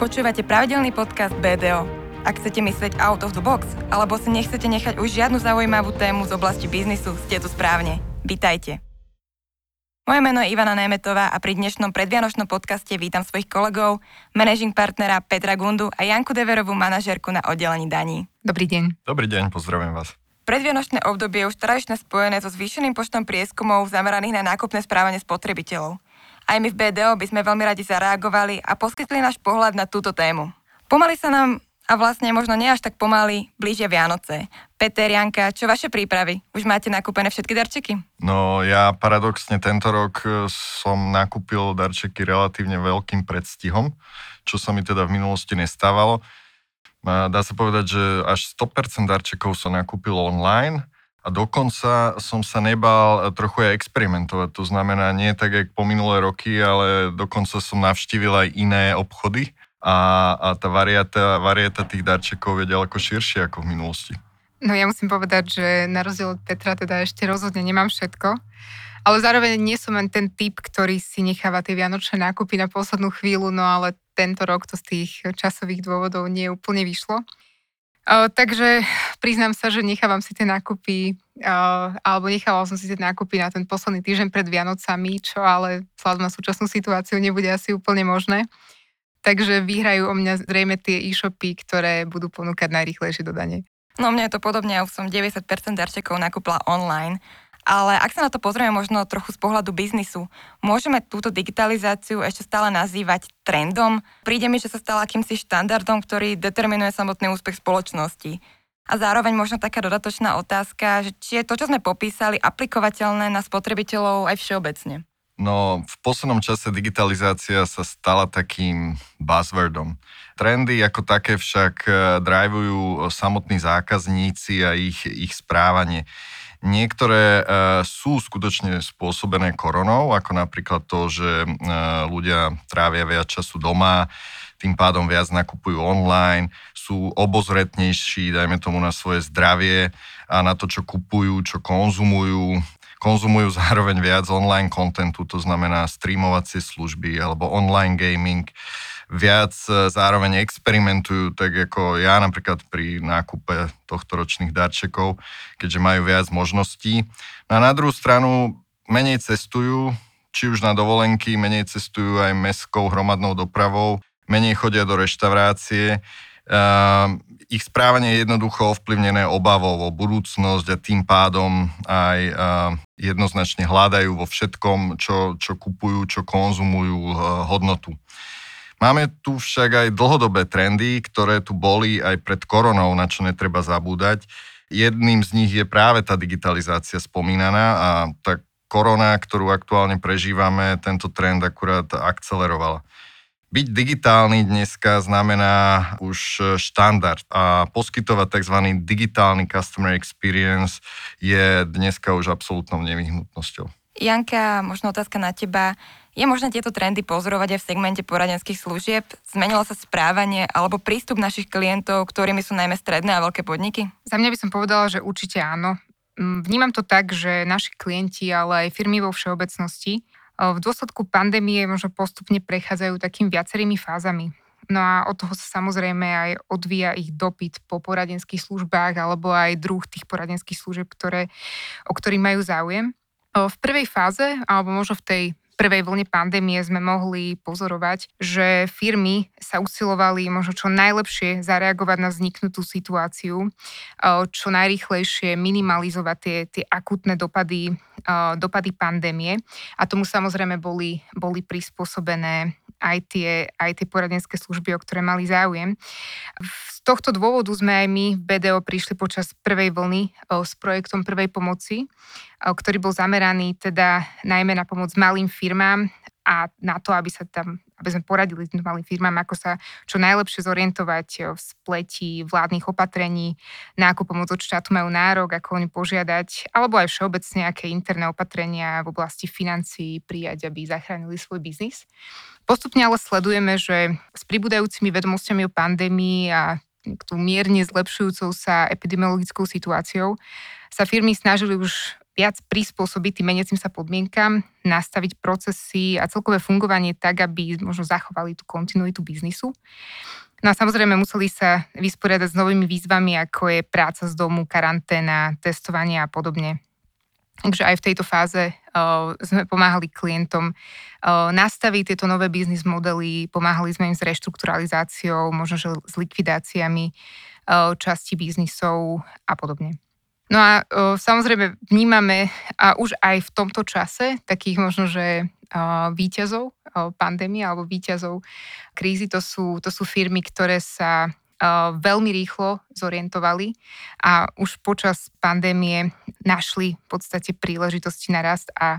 Počúvate pravidelný podcast BDO. Ak chcete myslieť out of the box, alebo si nechcete nechať už žiadnu zaujímavú tému z oblasti biznisu, ste tu správne. Vitajte. Moje meno je Ivana Némethová a pri dnešnom predvianočnom podcaste vítam svojich kolegov, managing partnera Petra Gundu a Janku Deverovú, manažérku na oddelení daní. Dobrý deň. Dobrý deň, pozdravím vás. Predvianočné obdobie je už tradične spojené so zvýšeným počtom prieskumov zameraných na nákupné správanie spotrebiteľov. Aj my v BDO by sme veľmi radi zareagovali a poskytli náš pohľad na túto tému. Pomaly sa nám, a vlastne možno nie až tak pomaly, blížia Vianoce. Peter, Janka, čo vaše prípravy? Už máte nakúpené všetky darčeky? No ja paradoxne tento rok som nakúpil darčeky relatívne veľkým predstihom, čo sa mi teda v minulosti nestávalo. Dá sa povedať, že až 100% darčekov som nakúpil online. A dokonca som sa nebal trochu aj experimentovať, to znamená nie tak, jak po minulé roky, ale dokonca som navštívil aj iné obchody a tá varieta tých darčekov je ďaleko širšia ako v minulosti. No ja musím povedať, že na rozdiel od Petra teda ešte rozhodne nemám všetko, ale zároveň nie som len ten typ, ktorý si necháva tie vianočné nákupy na poslednú chvíľu, no ale tento rok to z tých časových dôvodov nie úplne vyšlo. Takže priznám sa, že nechávam si tie nákupy, alebo nechávala som si tie nákupy na ten posledný týždeň pred Vianocami, čo ale vzhľadom na súčasnú situáciu nebude asi úplne možné. Takže vyhrajú o mňa zrejme tie e-shopy, ktoré budú ponúkať najrýchlejšie dodanie. No mňa je to podobne, ja už som 90% darčekov nakúpila online, ale ak sa na to pozrieme možno trochu z pohľadu biznisu, môžeme túto digitalizáciu ešte stále nazývať trendom? Príde mi, že sa stala akýmsi štandardom, ktorý determinuje samotný úspech spoločnosti. A zároveň možno taká dodatočná otázka, že či je to, čo sme popísali, aplikovateľné na spotrebiteľov aj všeobecne? No, v poslednom čase digitalizácia sa stala takým buzzwordom. Trendy ako také však drivujú samotní zákazníci a ich správanie. Niektoré sú skutočne spôsobené koronou, ako napríklad to, že ľudia trávia viac času doma, tým pádom viac nakupujú online, sú obozretnejší, dajme tomu, na svoje zdravie a na to, čo kupujú, čo konzumujú. Konzumujú zároveň viac online kontentu, to znamená streamovacie služby alebo online gaming. Viac zároveň experimentujú, tak ako ja napríklad pri nákupe tohtoročných darčekov, keďže majú viac možností. No a na druhú stranu menej cestujú, či už na dovolenky, menej cestujú aj mestskou hromadnou dopravou, menej chodia do reštaurácie. Ich správanie je jednoducho ovplyvnené obavou o budúcnosť a tým pádom aj jednoznačne hľadajú vo všetkom, čo kupujú, čo konzumujú, hodnotu. Máme tu však aj dlhodobé trendy, ktoré tu boli aj pred koronou, na čo netreba zabúdať. Jedným z nich je práve tá digitalizácia spomínaná a tá korona, ktorú aktuálne prežívame, tento trend akurát akcelerovala. Byť digitálny dneska znamená už štandard a poskytovať tzv. Digitálny customer experience je dneska už absolútnou nevyhnutnosťou. Janka, možno otázka na teba. Je možné tieto trendy pozorovať aj v segmente poradenských služieb? Zmenilo sa správanie alebo prístup našich klientov, ktorými sú najmä stredné a veľké podniky? Za mňa by som povedala, že určite áno. Vnímam to tak, že naši klienti, ale aj firmy vo všeobecnosti v dôsledku pandémie možno postupne prechádzajú takým viacerými fázami. No a od toho sa samozrejme aj odvíja ich dopyt po poradenských službách alebo aj druh tých poradenských služieb, o ktorých majú záujem. V prvej fáze, alebo možno v tej prvej vlne pandémie sme mohli pozorovať, že firmy sa usilovali možno čo najlepšie zareagovať na vzniknutú situáciu, čo najrýchlejšie minimalizovať tie akútne dopady pandémie a tomu samozrejme boli prispôsobené aj tie poradenské služby, o ktoré mali záujem. Z tohto dôvodu sme aj my v BDO prišli počas prvej vlny s projektom prvej pomoci, ktorý bol zameraný teda najmä na pomoc malým firmám a na to, aby sme poradili tým malým firmám, ako sa čo najlepšie zorientovať v spleti vládnych opatrení, na akú pomoc od štátu majú nárok, ako oni požiadať, alebo aj všeobecne aké interné opatrenia v oblasti financií prijať, aby zachránili svoj biznis. Postupne ale sledujeme, že s pribúdajúcimi vedomosťami o pandémii a k tú mierne zlepšujúcou sa epidemiologickou situáciou sa firmy snažili už viac prispôsobiť tým meniacim sa podmienkam, nastaviť procesy a celkové fungovanie tak, aby možno zachovali tú kontinuitu biznisu. No a samozrejme museli sa vysporiadať s novými výzvami, ako je práca z domu, karanténa, testovanie a podobne. Takže aj v tejto fáze sme pomáhali klientom nastaviť tieto nové biznis modely, pomáhali sme im s reštrukturalizáciou, možno že s likvidáciami časti biznisov a podobne. No a samozrejme vnímame a už aj v tomto čase takých možno, že víťazov pandémie alebo víťazov krízy, to sú firmy, ktoré sa veľmi rýchlo zorientovali a už počas pandémie našli v podstate príležitosti na rast a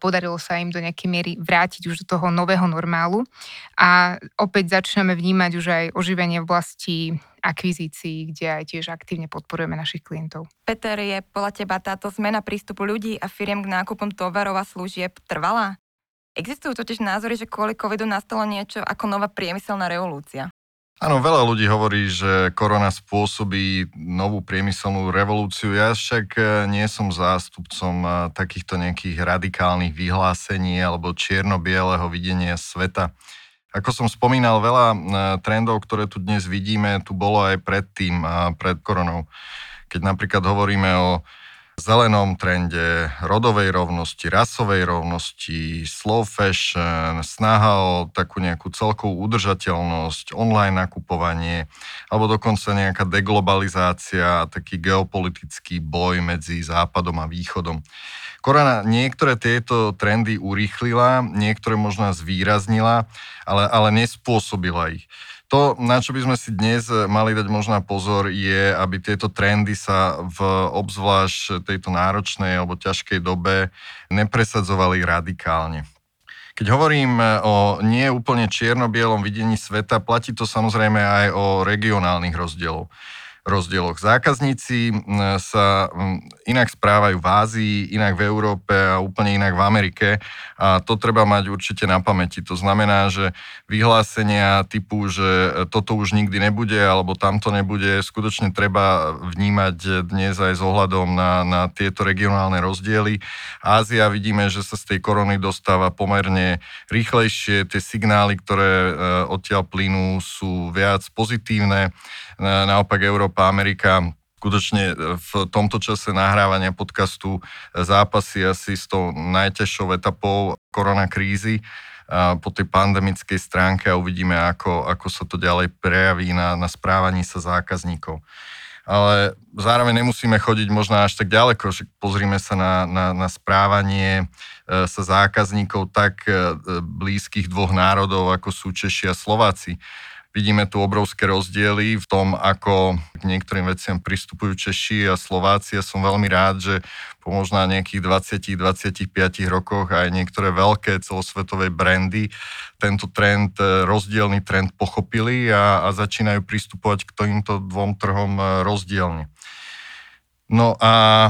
podarilo sa im do nejakej miery vrátiť už do toho nového normálu. A opäť začíname vnímať už aj oživenie v oblasti akvizícií, kde aj tiež aktívne podporujeme našich klientov. Peter, je podľa teba táto zmena prístupu ľudí a firiem k nákupom tovarov a služieb trvalá? Existujú totiž názory, že kvôli covidu nastalo niečo ako nová priemyselná revolúcia. Áno, veľa ľudí hovorí, že korona spôsobí novú priemyselnú revolúciu. Ja však nie som zástupcom takýchto nejakých radikálnych vyhlásení alebo čierno-bieleho videnia sveta. Ako som spomínal, veľa trendov, ktoré tu dnes vidíme, tu bolo aj predtým, pred koronou. Keď napríklad hovoríme o zelenom trende, rodovej rovnosti, rasovej rovnosti, slow fashion, snaha o takú nejakú celkovú udržateľnosť, online nakupovanie, alebo dokonca nejaká deglobalizácia, taký geopolitický boj medzi Západom a Východom. Korona niektoré tieto trendy urýchlila, niektoré možno zvýraznila, ale nespôsobila ich. To, na čo by sme si dnes mali dať možno pozor, je, aby tieto trendy sa v obzvlášť tejto náročnej alebo ťažkej dobe nepresadzovali radikálne. Keď hovorím o nie úplne čierno-bielom videní sveta, platí to samozrejme aj o regionálnych rozdieloch. Zákazníci sa inak správajú v Ázii, inak v Európe a úplne inak v Amerike a to treba mať určite na pamäti. To znamená, že vyhlásenia typu, že toto už nikdy nebude alebo tamto nebude, skutočne treba vnímať dnes aj s ohľadom na tieto regionálne rozdiely. Ázia vidíme, že sa z tej korony dostáva pomerne rýchlejšie. Tie signály, ktoré odtiaľ plynú, sú viac pozitívne. Naopak Európa, Amerika, skutočne v tomto čase nahrávania podcastu zápasy asi s tou najťažšou etapou koronakrízy po tej pandemickej stránke a uvidíme, ako sa to ďalej prejaví na správaní sa zákazníkov. Ale zároveň nemusíme chodiť možno až tak ďaleko, že pozrime sa na správanie sa zákazníkov tak blízkych dvoch národov, ako sú Češi a Slováci. Vidíme tu obrovské rozdiely v tom, ako k niektorým veciam pristupujú Češi a Slováci. Ja som veľmi rád, že po možno nejakých 20-25 rokoch aj niektoré veľké celosvetové brandy tento trend, rozdielny trend pochopili a začínajú pristupovať k týmto dvom trhom rozdielne. No a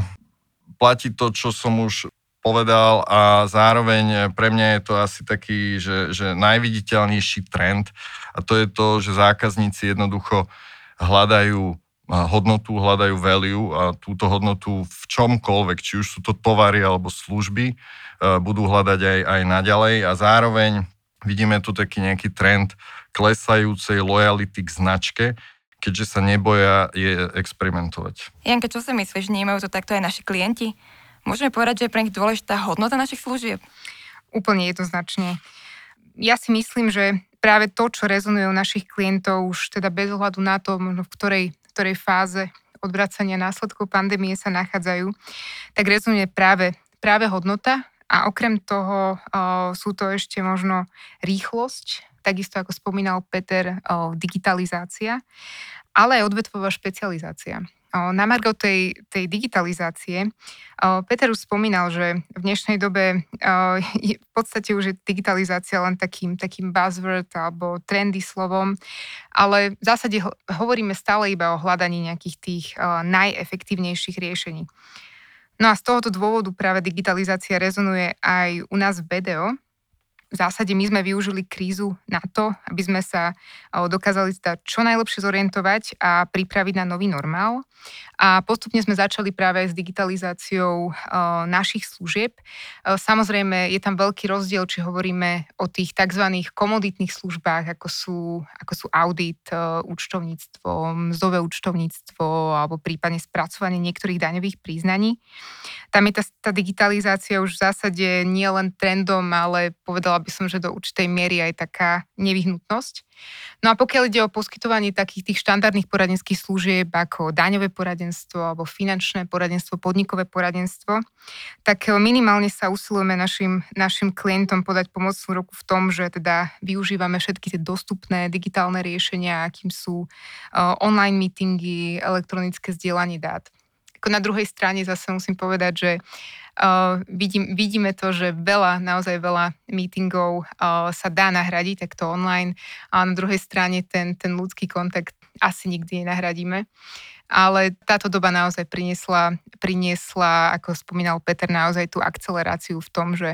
platí to, čo som už povedal a zároveň pre mňa je to asi taký, že najviditeľnejší trend a to je to, že zákazníci jednoducho hľadajú hodnotu, hľadajú value a túto hodnotu v čomkoľvek, či už sú to tovary alebo služby, budú hľadať aj naďalej a zároveň vidíme tu taký nejaký trend klesajúcej lojality k značke, keďže sa neboja je experimentovať. Janka, čo si myslíš, vnímajú to takto aj naši klienti? Môžeme povedať, že je pre nich dôležitá hodnota našich služieb? Úplne jednoznačne. Ja si myslím, že práve to, čo rezonuje u našich klientov, už teda bez ohľadu na to, v ktorej fáze odvracania následkov pandémie sa nachádzajú, tak rezonuje práve hodnota a okrem toho sú to ešte možno rýchlosť, takisto ako spomínal Peter, digitalizácia, ale aj odvetvová špecializácia. Na margo tej digitalizácie, Peter už spomínal, že v dnešnej dobe v podstate už je digitalizácia len takým buzzword alebo trendy slovom, ale v zásade hovoríme stále iba o hľadaní nejakých tých najefektívnejších riešení. No a z tohoto dôvodu práve digitalizácia rezonuje aj u nás v BDO, v zásade my sme využili krízu na to, aby sme sa dokázali čo najlepšie zorientovať a pripraviť na nový normál. A postupne sme začali práve s digitalizáciou našich služieb. Samozrejme, je tam veľký rozdiel, či hovoríme o tých tzv. Komoditných službách, ako sú audit, účtovníctvo, mzdové účtovníctvo alebo prípadne spracovanie niektorých daňových priznaní. Tam je tá digitalizácia už v zásade nie len trendom, ale povedala by som, že do určitej miery aj taká nevyhnutnosť. No a pokiaľ ide o poskytovanie takých tých štandardných poradenských služieb ako daňové poradenstvo alebo finančné poradenstvo, podnikové poradenstvo, tak minimálne sa usilujeme našim klientom podať pomocnú ruku v tom, že teda využívame všetky tie dostupné digitálne riešenia, akým sú online meetingy, elektronické zdieľanie dát. Na druhej strane zase musím povedať, že vidíme to, že naozaj veľa meetingov sa dá nahradiť takto online, a na druhej strane ten ľudský kontakt asi nikdy nenahradíme. Ale táto doba naozaj priniesla, ako spomínal Peter, naozaj tú akceleráciu v tom, že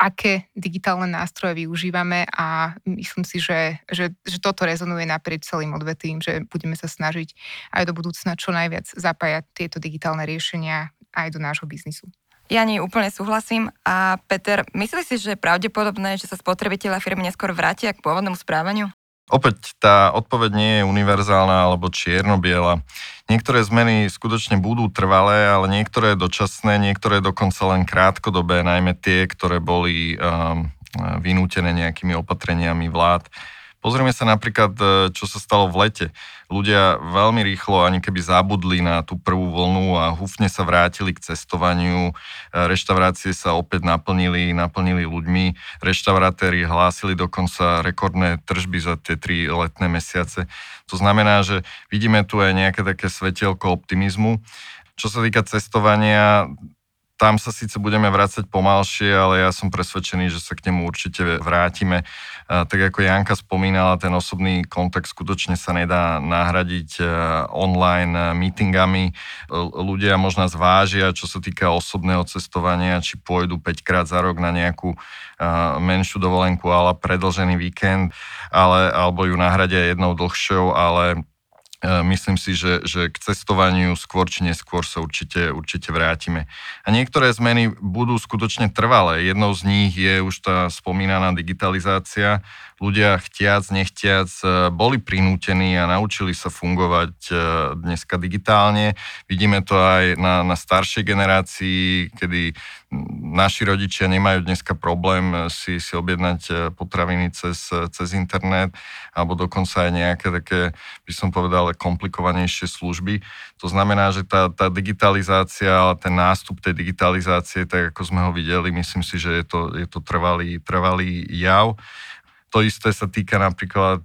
aké digitálne nástroje využívame, a myslím si, že toto rezonuje naprieč celým odvetvím, že budeme sa snažiť aj do budúcna čo najviac zapájať tieto digitálne riešenia aj do nášho biznisu. Jani, úplne súhlasím. A Peter, myslíš si, že je pravdepodobné, že sa spotrebitelia firmy neskôr vrátia k pôvodnému správaniu? Opäť tá odpoveď nie je univerzálna alebo čierno-biela. Niektoré zmeny skutočne budú trvalé, ale niektoré dočasné, niektoré dokonca len krátkodobé, najmä tie, ktoré boli vynútené nejakými opatreniami vlád. Pozrieme sa napríklad, čo sa stalo v lete. Ľudia veľmi rýchlo, ani keby zabudli na tú prvú vlnu a húfne sa vrátili k cestovaniu. Reštaurácie sa opäť naplnili ľuďmi. Reštaurátori hlásili dokonca rekordné tržby za tie 3 letné mesiace. To znamená, že vidíme tu aj nejaké také svetielko optimizmu. Čo sa týka cestovania, tam sa síce budeme vrácať pomalšie, ale ja som presvedčený, že sa k nemu určite vrátime. Tak ako Janka spomínala, ten osobný kontakt skutočne sa nedá nahradiť online meetingami. Ľudia možno zvážia, čo sa týka osobného cestovania, či pôjdu 5-krát za rok na nejakú menšiu dovolenku alebo predĺžený víkend, alebo ju nahradia jednou dlhšou, ale myslím si, že k cestovaniu skôr či neskôr sa určite vrátime. A niektoré zmeny budú skutočne trvalé. Jednou z nich je už tá spomínaná digitalizácia. Ľudia chtiac, nechtiac boli prinútení a naučili sa fungovať dneska digitálne. Vidíme to aj na staršej generácii, kedy naši rodičia nemajú dneska problém si objednať potraviny cez internet alebo dokonca aj nejaké také, by som povedal, komplikovanejšie služby. To znamená, že tá digitalizácia, ale ten nástup tej digitalizácie, tak ako sme ho videli, myslím si, že je to trvalý jav. To isté sa týka napríklad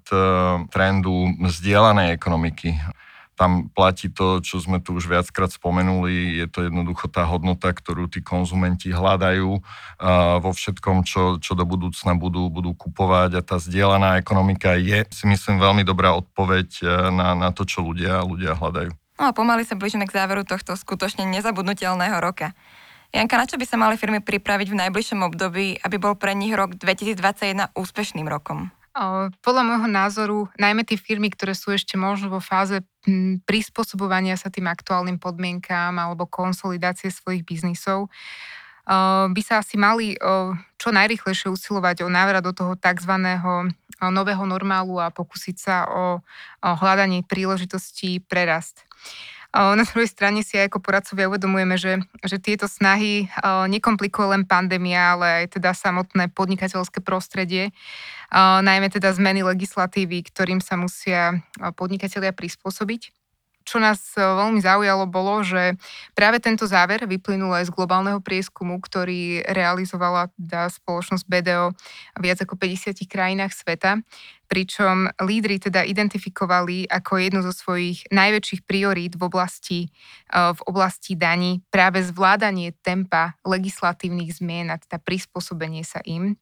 trendu zdieľanej ekonomiky. Tam platí to, čo sme tu už viackrát spomenuli, je to jednoducho tá hodnota, ktorú tí konzumenti hľadajú vo všetkom, čo do budúcna budú kupovať, a tá zdieľaná ekonomika je, si myslím, veľmi dobrá odpoveď na to, čo ľudia hľadajú. No a pomaly sa blížime k záveru tohto skutočne nezabudnutelného roka. Janka, na čo by sa mali firmy pripraviť v najbližšom období, aby bol pre nich rok 2021 úspešným rokom? Podľa môjho názoru, najmä tie firmy, ktoré sú ešte možno vo fáze prispôsobovania sa tým aktuálnym podmienkám alebo konsolidácie svojich biznisov, by sa asi mali čo najrýchlejšie usilovať o návrat do toho tzv. Nového normálu a pokúsiť sa o hľadanie príležitostí pre rast. Na druhej strane si aj ako poradcovia uvedomujeme, že tieto snahy nekomplikuje len pandémia, ale aj teda samotné podnikateľské prostredie, najmä teda zmeny legislatívy, ktorým sa musia podnikatelia prispôsobiť. Čo nás veľmi zaujalo bolo, že práve tento záver vyplynul aj z globálneho prieskumu, ktorý realizovala spoločnosť BDO v viac ako 50 krajinách sveta, pričom lídri teda identifikovali ako jednu zo svojich najväčších priorít v oblasti daní práve zvládanie tempa legislatívnych zmien a teda prispôsobenie sa im.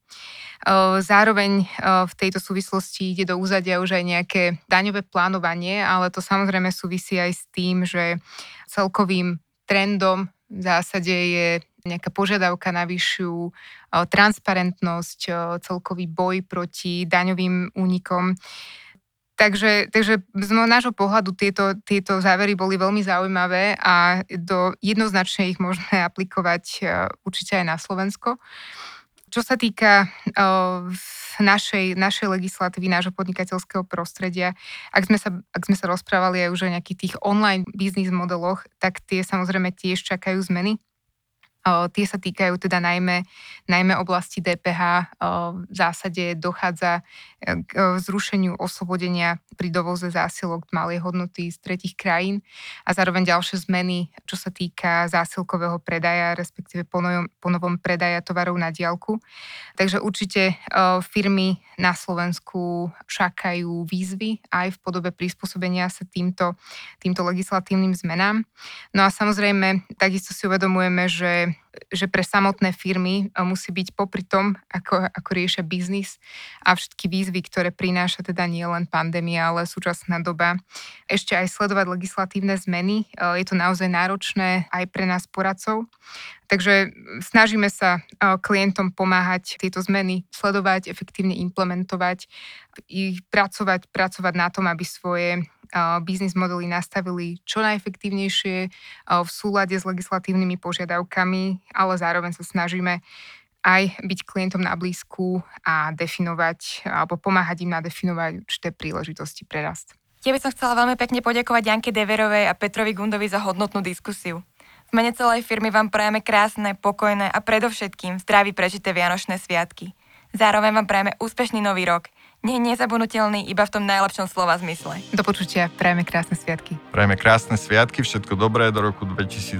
Zároveň v tejto súvislosti ide do úzadia už aj nejaké daňové plánovanie, ale to samozrejme súvisí aj s tým, že celkovým trendom v zásade je nejaká požiadavka na vyššiu transparentnosť, celkový boj proti daňovým únikom. Takže z nášho pohľadu tieto závery boli veľmi zaujímavé a jednoznačne ich možné aplikovať určite aj na Slovensko. Čo sa týka našej legislatívy, nášho podnikateľského prostredia, ak sme sa rozprávali aj už o nejakých tých online biznis modeloch, tak tie samozrejme tiež čakajú zmeny. Tie sa týkajú teda najmä oblasti DPH. V zásade dochádza k zrušeniu oslobodenia pri dovoze zásilok malej hodnoty z tretích krajín a zároveň ďalšie zmeny, čo sa týka zásilkového predaja, respektíve ponovom predaja tovarov na diaľku. Takže určite firmy na Slovensku čakajú výzvy aj v podobe prispôsobenia sa týmto legislatívnym zmenám. No a samozrejme, takisto si uvedomujeme, že pre samotné firmy musí byť popri tom, ako riešia biznis a všetky výzvy, ktoré prináša teda nie len pandémia, ale súčasná doba, ešte aj sledovať legislatívne zmeny. Je to naozaj náročné aj pre nás poradcov. Takže snažíme sa klientom pomáhať tieto zmeny sledovať, efektívne implementovať i pracovať na tom, aby svoje biznis modely nastavili čo najefektívnejšie v súlade s legislatívnymi požiadavkami, ale zároveň sa snažíme aj byť klientom na blízku a definovať alebo pomáhať im nadefinovať určité príležitosti pre rast. Ja by som chcela veľmi pekne poďakovať Janke Deverovej a Petrovi Gundovi za hodnotnú diskusiu. V mene celej firmy vám prajeme krásne, pokojné a predovšetkým zdraví prežité vianočné sviatky. Zároveň vám prajeme úspešný nový rok. Nie je nezabudnutelný iba v tom najlepšom slova zmysle. Do počutia, prajeme krásne sviatky. Prajeme krásne sviatky, všetko dobré do roku 2021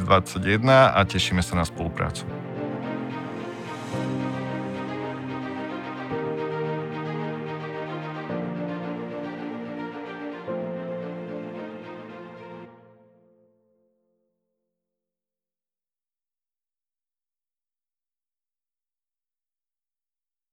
a tešíme sa na spoluprácu.